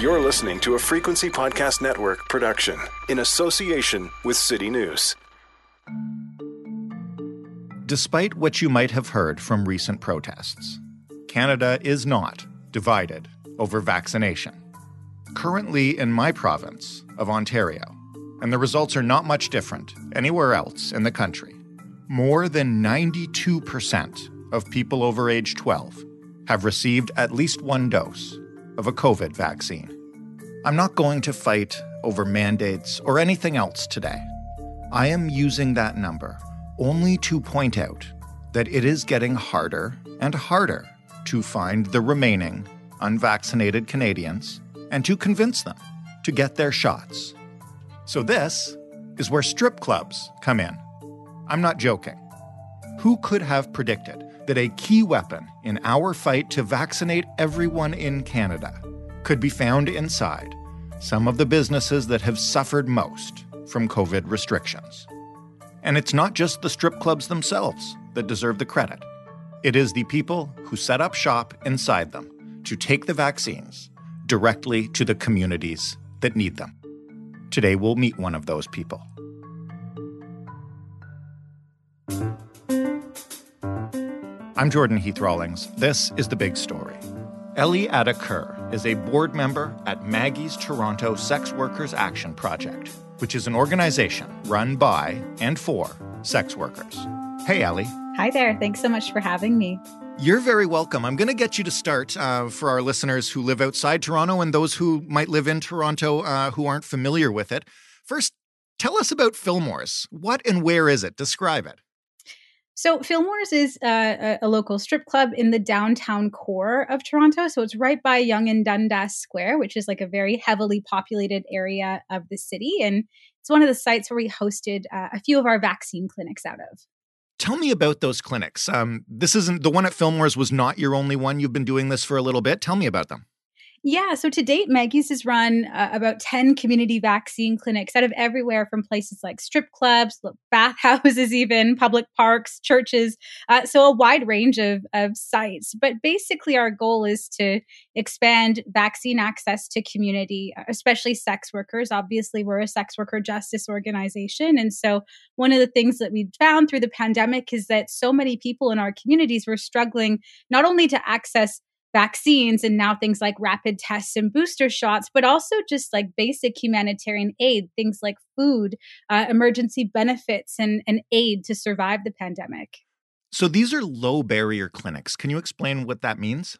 You're listening to a Frequency Podcast Network production in association with City News. Despite what you might have heard from recent protests, Canada is not divided over vaccination. Currently in my province of Ontario, and the results are not much different anywhere else in the country, more than 92% of people over age 12 have received at least one dose of a COVID vaccine. I'm not going to fight over mandates or anything else today. I am using that number only to point out that it is getting harder and harder to find the remaining unvaccinated Canadians and to convince them to get their shots. So this is where strip clubs come in. I'm not joking. Who could have predicted that a key weapon in our fight to vaccinate everyone in Canada could be found inside some of the businesses that have suffered most from COVID restrictions? And it's not just the strip clubs themselves that deserve the credit. It is the people who set up shop inside them to take the vaccines directly to the communities that need them. Today, we'll meet one of those people. I'm Jordan Heath-Rawlings. This is The Big Story. Ellie Ade Kur is a board member at Maggie's Toronto Sex Workers Action Project, which is an organization run by and for sex workers. Hey, Ellie. Hi there. Thanks so much for having me. You're very welcome. I'm going to get you to start for our listeners who live outside Toronto and those who might live in Toronto who aren't familiar with it. First, tell us about Fillmore's. What and where is it? Describe it. So Fillmore's is a local strip club in the downtown core of Toronto. So it's right by Yonge and Dundas Square, which is like a very heavily populated area of the city. And it's one of the sites where we hosted a few of our vaccine clinics out of. Tell me about those clinics. This isn't the one at Fillmore's was not your only one. You've been doing this for a little bit. Tell me about them. Yeah. So to date, Maggie's has run about 10 community vaccine clinics out of everywhere from places like strip clubs, bathhouses, even public parks, churches. So a wide range of sites. But basically, our goal is to expand vaccine access to community, especially sex workers. Obviously, we're a sex worker justice organization. And so one of the things that we found through the pandemic is that so many people in our communities were struggling not only to access vaccines and now things like rapid tests and booster shots, but also just like basic humanitarian aid, things like food, emergency benefits, and aid to survive the pandemic. So these are low barrier clinics. Can you explain what that means?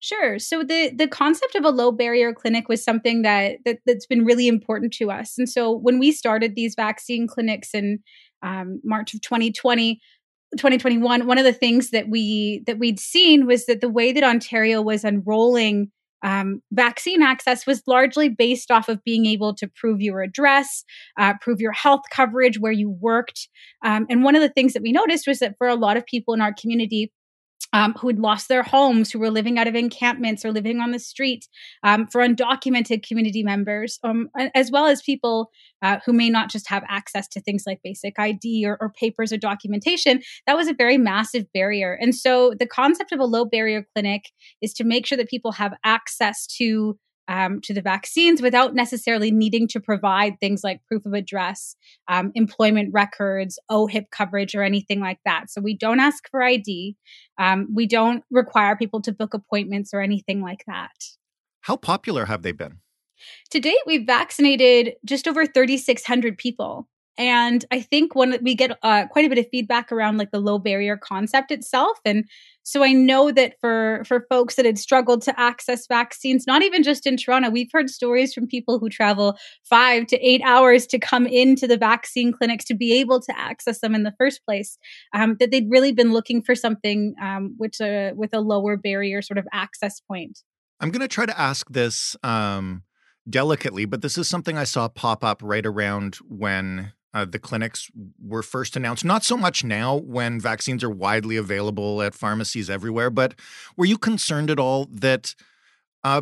Sure. So the concept of a low barrier clinic was something that's been really important to us. And so when we started these vaccine clinics in March of 2021, one of the things that we'd seen was that the way that Ontario was unrolling vaccine access was largely based off of being able to prove your address, prove your health coverage, where you worked. And one of the things that we noticed was that for a lot of people in our community who had lost their homes, who were living out of encampments or living on the street, for undocumented community members, as well as people who may not just have access to things like basic ID or papers or documentation, that was a very massive barrier. And so the concept of a low barrier clinic is to make sure that people have access to the vaccines without necessarily needing to provide things like proof of address, employment records, OHIP coverage, or anything like that. So we don't ask for ID. We don't require people to book appointments or anything like that. How popular have they been? To date, we've vaccinated just over 3,600 people. And I think we get quite a bit of feedback around like the low barrier concept itself. And so I know that for folks that had struggled to access vaccines, not even just in Toronto, we've heard stories from people who travel 5 to 8 hours to come into the vaccine clinics to be able to access them in the first place, that they'd really been looking for something with a lower barrier sort of access point. I'm going to try to ask this delicately, but this is something I saw pop up right around when the clinics were first announced, not so much now when vaccines are widely available at pharmacies everywhere, but were you concerned at all that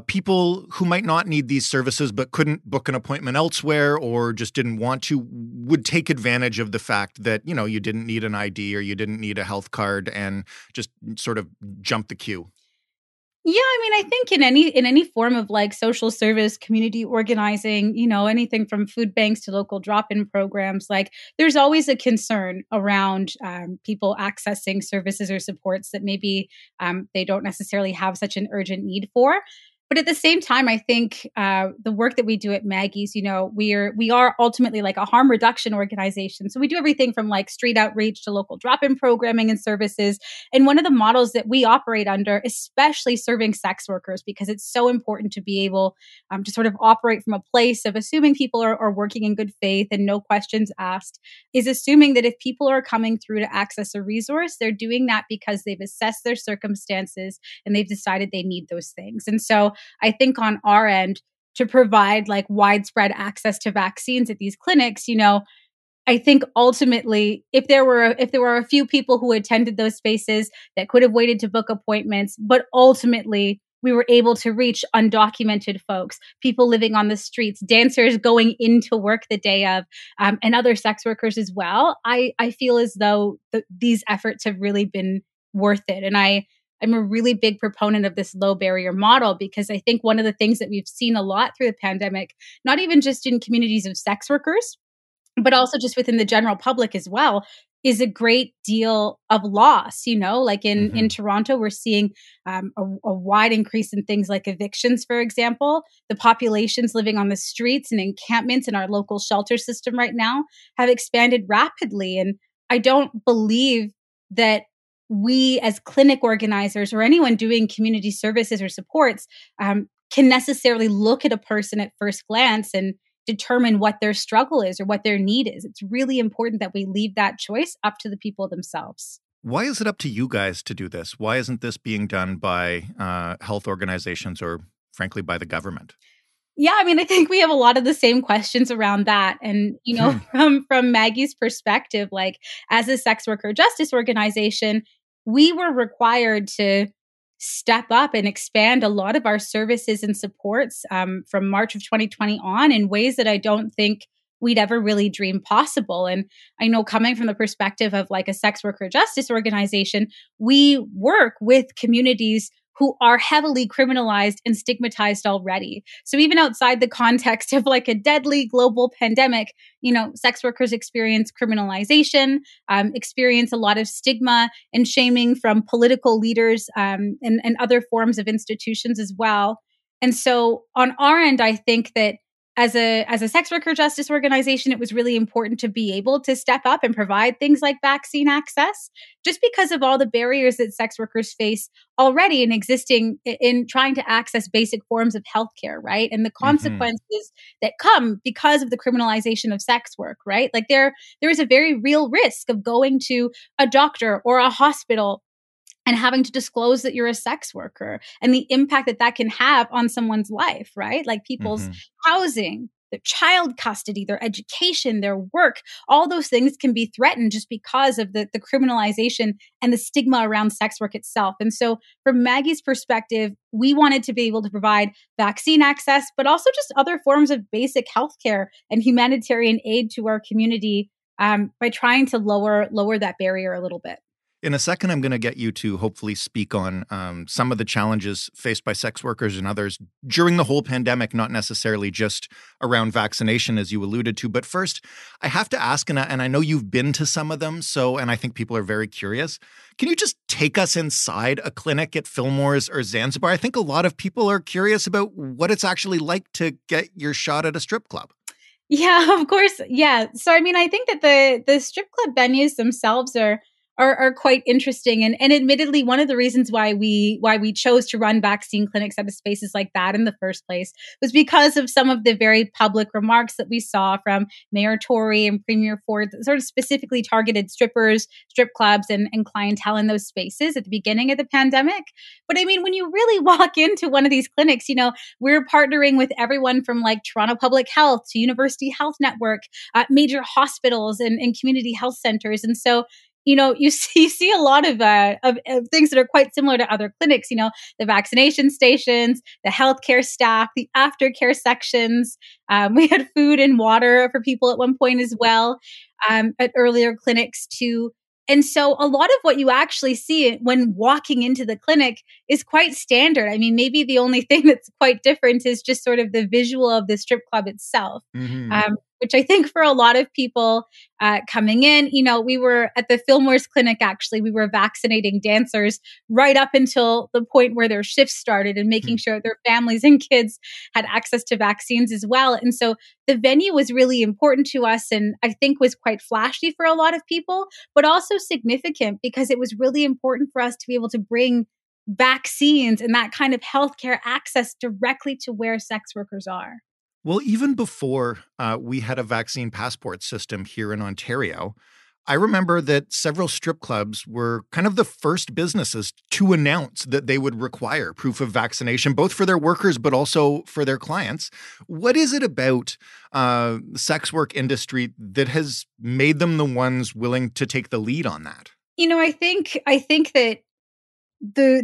people who might not need these services but couldn't book an appointment elsewhere or just didn't want to would take advantage of the fact that, you know, you didn't need an ID or you didn't need a health card and just sort of jump the queue? Yeah, I mean, I think in any form of like social service, community organizing, you know, anything from food banks to local drop-in programs, like there's always a concern around people accessing services or supports that maybe they don't necessarily have such an urgent need for. But at the same time, I think the work that we do at Maggie's, you know, we are ultimately like a harm reduction organization. So we do everything from like street outreach to local drop-in programming and services. And one of the models that we operate under, especially serving sex workers, because it's so important to be able to sort of operate from a place of assuming people are working in good faith and no questions asked, is assuming that if people are coming through to access a resource, they're doing that because they've assessed their circumstances and they've decided they need those things. And so I think on our end, to provide like widespread access to vaccines at these clinics, you know, I think ultimately, if there were a few people who attended those spaces that could have waited to book appointments, but ultimately we were able to reach undocumented folks, people living on the streets, dancers going into work the day of, and other sex workers as well. I feel as though these efforts have really been worth it, and I'm a really big proponent of this low barrier model, because I think one of the things that we've seen a lot through the pandemic, not even just in communities of sex workers, but also just within the general public as well, is a great deal of loss. You know, like in Toronto, we're seeing a wide increase in things like evictions, for example. The populations living on the streets and encampments in our local shelter system right now have expanded rapidly. And I don't believe that we as clinic organizers or anyone doing community services or supports can necessarily look at a person at first glance and determine what their struggle is or what their need is. It's really important that we leave that choice up to the people themselves. Why is it up to you guys to do this? Why isn't this being done by health organizations or, frankly, by the government? Yeah, I mean, I think we have a lot of the same questions around that. And, you know, from Maggie's perspective, like as a sex worker justice organization, we were required to step up and expand a lot of our services and supports from March of 2020 on in ways that I don't think we'd ever really dreamed possible. And I know coming from the perspective of like a sex worker justice organization, we work with communities who are heavily criminalized and stigmatized already. So even outside the context of like a deadly global pandemic, you know, sex workers experience criminalization, experience a lot of stigma and shaming from political leaders and other forms of institutions as well. And so on our end, I think that as a sex worker justice organization, it was really important to be able to step up and provide things like vaccine access, just because of all the barriers that sex workers face already in existing in trying to access basic forms of healthcare, right? And the consequences that come because of the criminalization of sex work, right? Like there is a very real risk of going to a doctor or a hospital and having to disclose that you're a sex worker, and the impact that that can have on someone's life, right? Like people's housing, their child custody, their education, their work, all those things can be threatened just because of the criminalization and the stigma around sex work itself. And so from Maggie's perspective, we wanted to be able to provide vaccine access, but also just other forms of basic healthcare and humanitarian aid to our community by trying to lower that barrier a little bit. In a second, I'm going to get you to hopefully speak on some of the challenges faced by sex workers and others during the whole pandemic, not necessarily just around vaccination, as you alluded to. But first, I have to ask, and I know you've been to some of them, so, and I think people are very curious, can you just take us inside a clinic at Fillmore's or Zanzibar? I think a lot of people are curious about what it's actually like to get your shot at a strip club. Yeah, of course. Yeah. So, I mean, I think that the strip club venues themselves are quite interesting. And admittedly, one of the reasons why we chose to run vaccine clinics out of spaces like that in the first place was because of some of the very public remarks that we saw from Mayor Tory and Premier Ford that sort of specifically targeted strippers, strip clubs, and clientele in those spaces at the beginning of the pandemic. But I mean, when you really walk into one of these clinics, you know, we're partnering with everyone from like Toronto Public Health to University Health Network, major hospitals and community health centers. And so, you know, you see a lot of things that are quite similar to other clinics, you know, the vaccination stations, the healthcare staff, the aftercare sections. We had food and water for people at one point as well, at earlier clinics too. And so a lot of what you actually see when walking into the clinic is quite standard. I mean, maybe the only thing that's quite different is just sort of the visual of the strip club itself, which I think for a lot of people coming in, you know, we were at the Fillmore's clinic, actually, we were vaccinating dancers right up until the point where their shifts started and making sure their families and kids had access to vaccines as well. And so the venue was really important to us and I think was quite flashy for a lot of people, but also significant because it was really important for us to be able to bring vaccines and that kind of healthcare access directly to where sex workers are. Well, even before we had a vaccine passport system here in Ontario, I remember that several strip clubs were kind of the first businesses to announce that they would require proof of vaccination, both for their workers, but also for their clients. What is it about the sex work industry that has made them the ones willing to take the lead on that? You know, I think that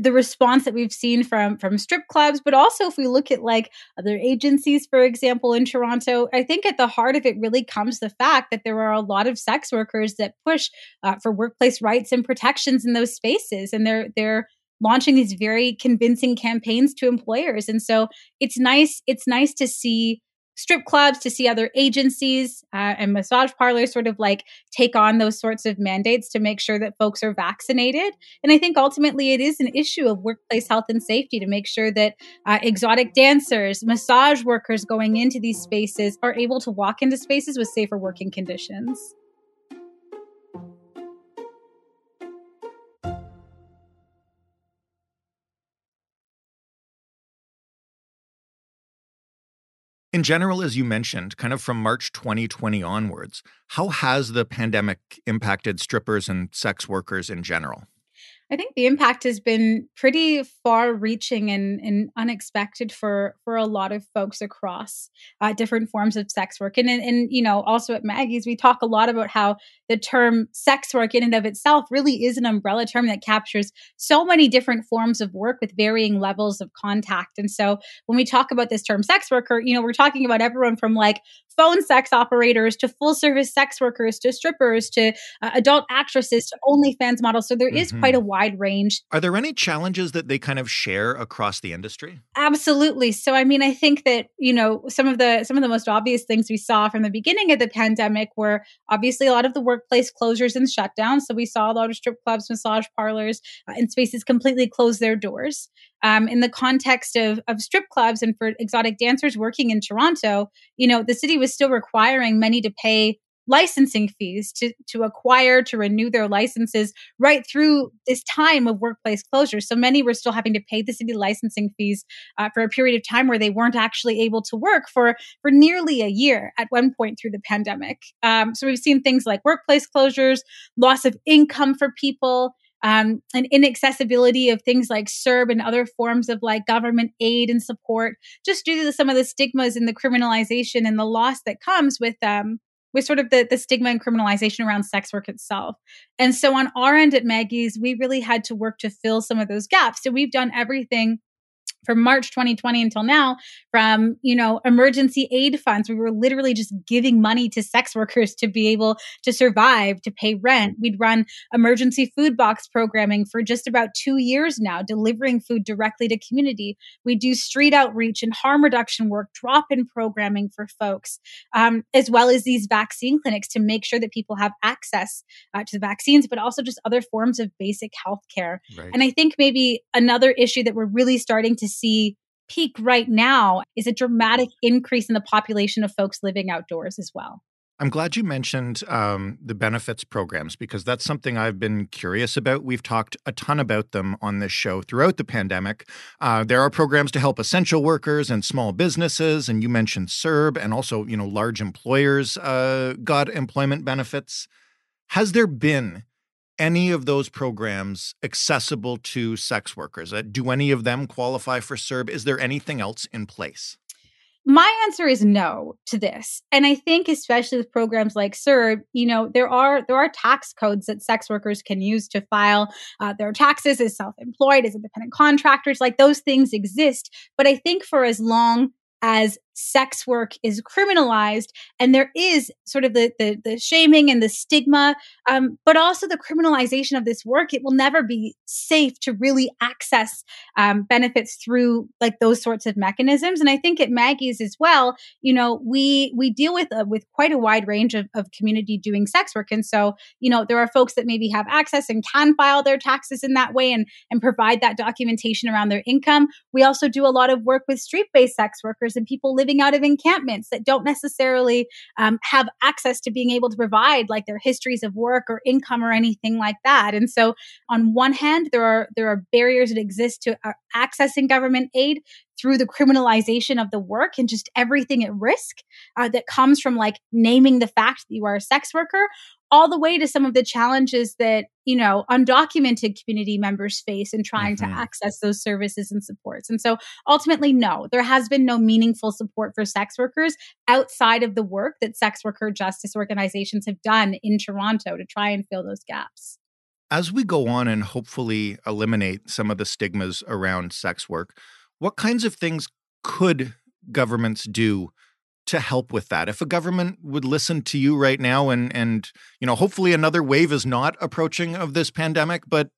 the response that we've seen from strip clubs, but also if we look at like other agencies, for example, in Toronto, I think at the heart of it really comes the fact that there are a lot of sex workers that push for workplace rights and protections in those spaces. And they're launching these very convincing campaigns to employers. And so it's nice to see strip clubs, to see other agencies and massage parlors sort of like take on those sorts of mandates to make sure that folks are vaccinated. And I think ultimately it is an issue of workplace health and safety to make sure that exotic dancers, massage workers going into these spaces are able to walk into spaces with safer working conditions. In general, as you mentioned, kind of from March 2020 onwards, how has the pandemic impacted strippers and sex workers in general? I think the impact has been pretty far-reaching and unexpected for a lot of folks across different forms of sex work. And you know, also at Maggie's, we talk a lot about how the term sex work in and of itself really is an umbrella term that captures so many different forms of work with varying levels of contact. And so when we talk about this term sex worker, you know, we're talking about everyone from like phone sex operators to full-service sex workers to strippers to adult actresses to OnlyFans models. So there is quite a wide range. Are there any challenges that they kind of share across the industry? Absolutely. So, I mean, I think that, you know, some of the most obvious things we saw from the beginning of the pandemic were obviously a lot of the workplace closures and shutdowns. So we saw a lot of strip clubs, massage parlors, and spaces completely close their doors. In the context of strip clubs and for exotic dancers working in Toronto, you know, the city was still requiring many to pay licensing fees to renew their licenses right through this time of workplace closure. So many were still having to pay the city licensing fees for a period of time where they weren't actually able to work for nearly a year at one point through the pandemic. So we've seen things like workplace closures, loss of income for people, and inaccessibility of things like CERB and other forms of like government aid and support, just due to some of the stigmas and the criminalization and the loss that comes with sort of the stigma and criminalization around sex work itself. And so on our end at Maggie's, we really had to work to fill some of those gaps. So we've done everything from March 2020 until now, from, you know, emergency aid funds. We were literally just giving money to sex workers to be able to survive, to pay rent. We'd run emergency food box programming for just about 2 years now, delivering food directly to community. We do street outreach and harm reduction work, drop-in programming for folks, as well as these vaccine clinics to make sure that people have access to the vaccines, but also just other forms of basic healthcare. Right. And I think maybe another issue that we're really starting to see peak right now is a dramatic increase in the population of folks living outdoors as well. I'm glad you mentioned the benefits programs, because that's something I've been curious about. We've talked a ton about them on this show throughout the pandemic. There are programs to help essential workers and small businesses, and you mentioned CERB, and also, you know, large employers got employment benefits. Has there been any of those programs accessible to sex workers? Do any of them qualify for CERB? Is there anything else in place? My answer is no to this. And I think especially with programs like CERB, you know, there are tax codes that sex workers can use to file their taxes as self-employed, as independent contractors, like those things exist. But I think for as long as sex work is criminalized, and there is sort of the shaming and the stigma, but also the criminalization of this work. It will never be safe to really access benefits through like those sorts of mechanisms. And I think at Maggie's as well, you know, we deal with quite a wide range of community doing sex work, and so you know there are folks that maybe have access and can file their taxes in that way and provide that documentation around their income. We also do a lot of work with street-based sex workers and people living out of encampments that don't necessarily have access to being able to provide like their histories of work or income or anything like that. And so on one hand, there are barriers that exist to accessing government aid through the criminalization of the work and just everything at risk that comes from like naming the fact that you are a sex worker, all the way to some of the challenges that, you know, undocumented community members face in trying to access those services and supports. And so ultimately, no, there has been no meaningful support for sex workers outside of the work that sex worker justice organizations have done in Toronto to try and fill those gaps. As we go on and hopefully eliminate some of the stigmas around sex work, what kinds of things could governments do to help with that? If a government would listen to you right now and you know, hopefully another wave is not approaching of this pandemic, but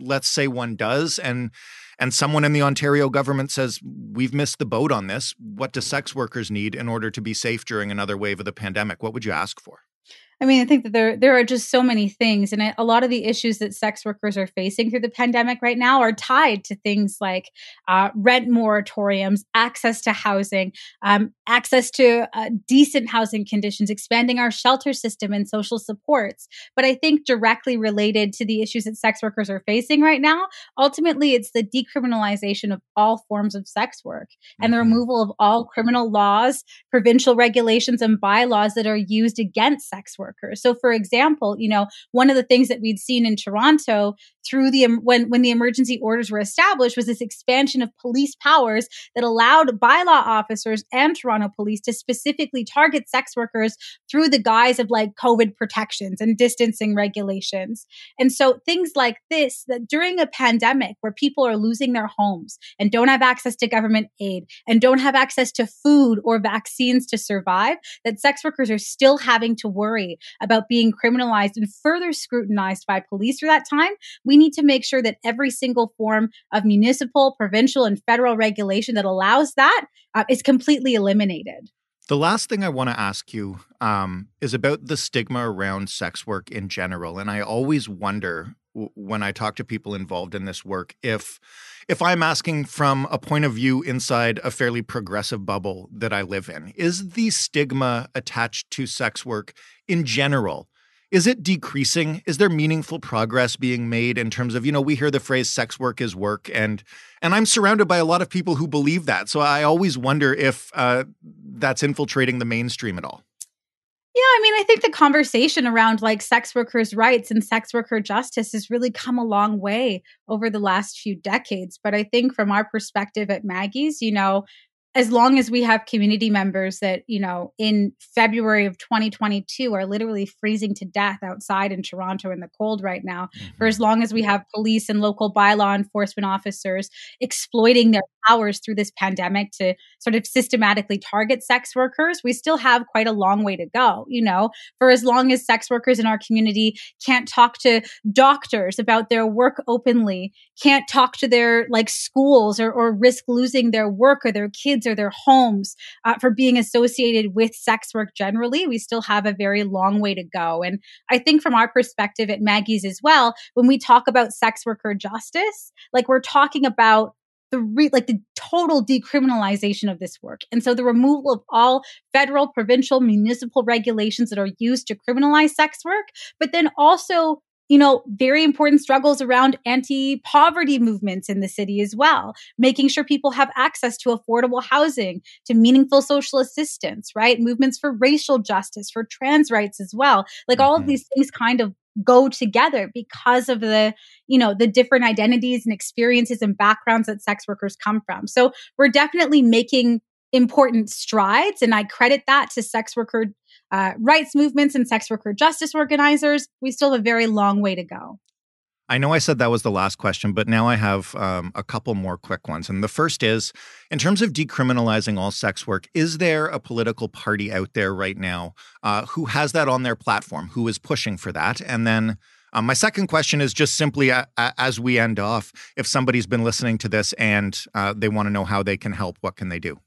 let's say one does, and someone in the Ontario government says, we've missed the boat on this. What do sex workers need in order to be safe during another wave of the pandemic? What would you ask for? I mean, I think that there are just so many things. And a lot of the issues that sex workers are facing through the pandemic right now are tied to things like rent moratoriums, access to housing, access to decent housing conditions, expanding our shelter system and social supports. But I think directly related to the issues that sex workers are facing right now, ultimately, it's the decriminalization of all forms of sex work and the removal of all criminal laws, provincial regulations and bylaws that are used against sex work. So, for example, you know, one of the things that we'd seen in Toronto through when the emergency orders were established was this expansion of police powers that allowed bylaw officers and Toronto police to specifically target sex workers through the guise of like COVID protections and distancing regulations. And so things like this, that during a pandemic where people are losing their homes and don't have access to government aid and don't have access to food or vaccines to survive, that sex workers are still having to worry about being criminalized and further scrutinized by police for that time. We need to make sure that every single form of municipal, provincial, and federal regulation that allows that is completely eliminated. The last thing I want to ask you is about the stigma around sex work in general. And I always wonder when I talk to people involved in this work, if I'm asking from a point of view inside a fairly progressive bubble that I live in, is the stigma attached to sex work in general, is it decreasing? Is there meaningful progress being made in terms of, you know, we hear the phrase sex work is work, and I'm surrounded by a lot of people who believe that. So I always wonder if that's infiltrating the mainstream at all. Yeah, I mean, I think the conversation around like sex workers' rights and sex worker justice has really come a long way over the last few decades. But I think from our perspective at Maggie's, you know, as long as we have community members that, you know, in February of 2022 are literally freezing to death outside in Toronto in the cold right now, for as long as we have police and local bylaw enforcement officers exploiting their powers through this pandemic to sort of systematically target sex workers, we still have quite a long way to go, you know, for as long as sex workers in our community can't talk to doctors about their work openly, can't talk to their like schools or risk losing their work or their kids or their homes for being associated with sex work generally, we still have a very long way to go. And I think from our perspective at Maggie's as well, when we talk about sex worker justice, like we're talking about the total decriminalization of this work. And so the removal of all federal, provincial, municipal regulations that are used to criminalize sex work, but then also, you know, very important struggles around anti-poverty movements in the city as well, making sure people have access to affordable housing, to meaningful social assistance, right? Movements for racial justice, for trans rights as well. Like all of these things kind of go together because of the, you know, the different identities and experiences and backgrounds that sex workers come from. So we're definitely making important strides. And I credit that to sex worker rights movements and sex worker justice organizers. We still have a very long way to go. I know I said that was the last question, but now I have a couple more quick ones. And the first is, in terms of decriminalizing all sex work, is there a political party out there right now who has that on their platform, who is pushing for that? And then my second question is just simply, as we end off, if somebody's been listening to this and they want to know how they can help, what can they do?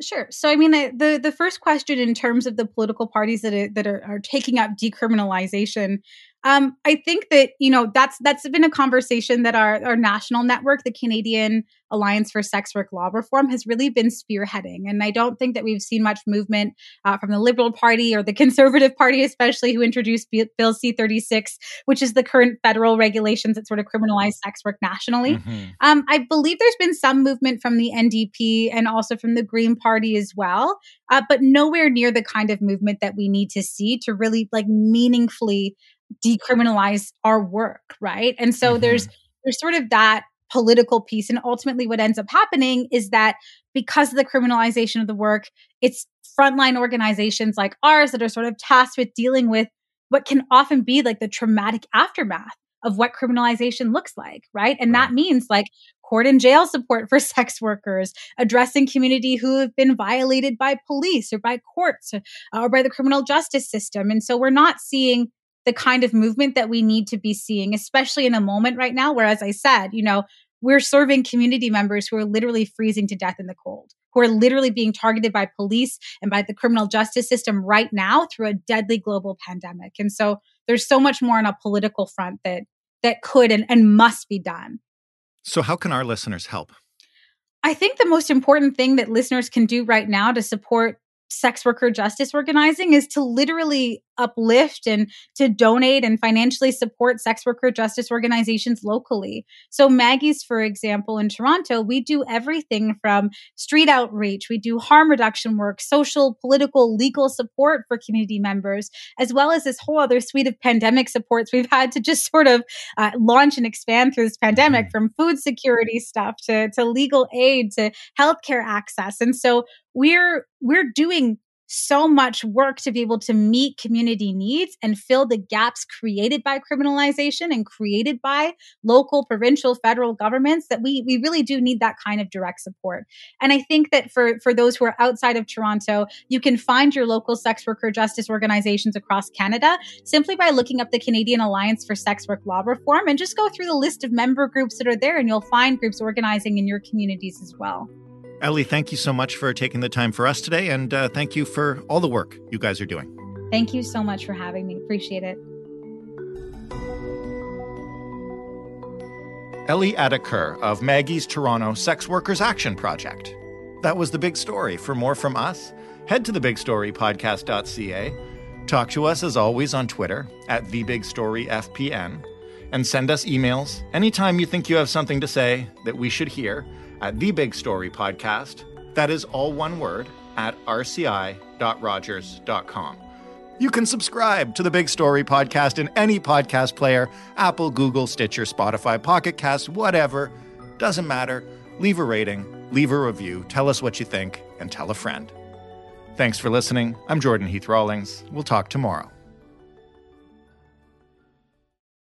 Sure. So, I mean, the first question in terms of the political parties that are taking up decriminalization, I think that, you know, that's been a conversation that our national network, the Canadian Alliance for Sex Work Law Reform, has really been spearheading. And I don't think that we've seen much movement from the Liberal Party or the Conservative Party, especially, who introduced Bill C 36, which is the current federal regulations that sort of criminalize sex work nationally. Mm-hmm. I believe there's been some movement from the NDP and also from the Green Party as well, but nowhere near the kind of movement that we need to see to really like meaningfully decriminalize our work, right? And so mm-hmm. there's sort of that political piece. And ultimately what ends up happening is that because of the criminalization of the work, it's frontline organizations like ours that are sort of tasked with dealing with what can often be like the traumatic aftermath of what criminalization looks like, right? And that means like court and jail support for sex workers, addressing community who have been violated by police or by courts or by the criminal justice system. And so we're not seeing the kind of movement that we need to be seeing, especially in a moment right now, where, as I said, you know, we're serving community members who are literally freezing to death in the cold, who are literally being targeted by police and by the criminal justice system right now through a deadly global pandemic. And so there's so much more on a political front that could and must be done. So how can our listeners help? I think the most important thing that listeners can do right now to support sex worker justice organizing is to literally uplift and to donate and financially support sex worker justice organizations locally. So Maggie's, for example, in Toronto, we do everything from street outreach, we do harm reduction work, social, political, legal support for community members, as well as this whole other suite of pandemic supports we've had to just sort of launch and expand through this pandemic, from food security stuff to legal aid to healthcare access. And so we're doing so much work to be able to meet community needs and fill the gaps created by criminalization and created by local, provincial, federal governments, that we really do need that kind of direct support. And I think that for those who are outside of Toronto, you can find your local sex worker justice organizations across Canada simply by looking up the Canadian Alliance for Sex Work Law Reform and just go through the list of member groups that are there, and you'll find groups organizing in your communities as well. Ellie, thank you so much for taking the time for us today, and thank you for all the work you guys are doing. Thank you so much for having me. Appreciate it. Ellie Ade Kur of Maggie's Toronto Sex Workers Action Project. That was The Big Story. For more from us, head to thebigstorypodcast.ca. Talk to us, as always, on Twitter @TheBigStoryFPN, and send us emails anytime you think you have something to say that we should hear at The Big Story Podcast. That is all one word, @rci.rogers.com. You can subscribe to The Big Story Podcast in any podcast player: Apple, Google, Stitcher, Spotify, Pocket Cast, whatever. Doesn't matter. Leave a rating, leave a review, tell us what you think, and tell a friend. Thanks for listening. I'm Jordan Heath-Rawlings. We'll talk tomorrow.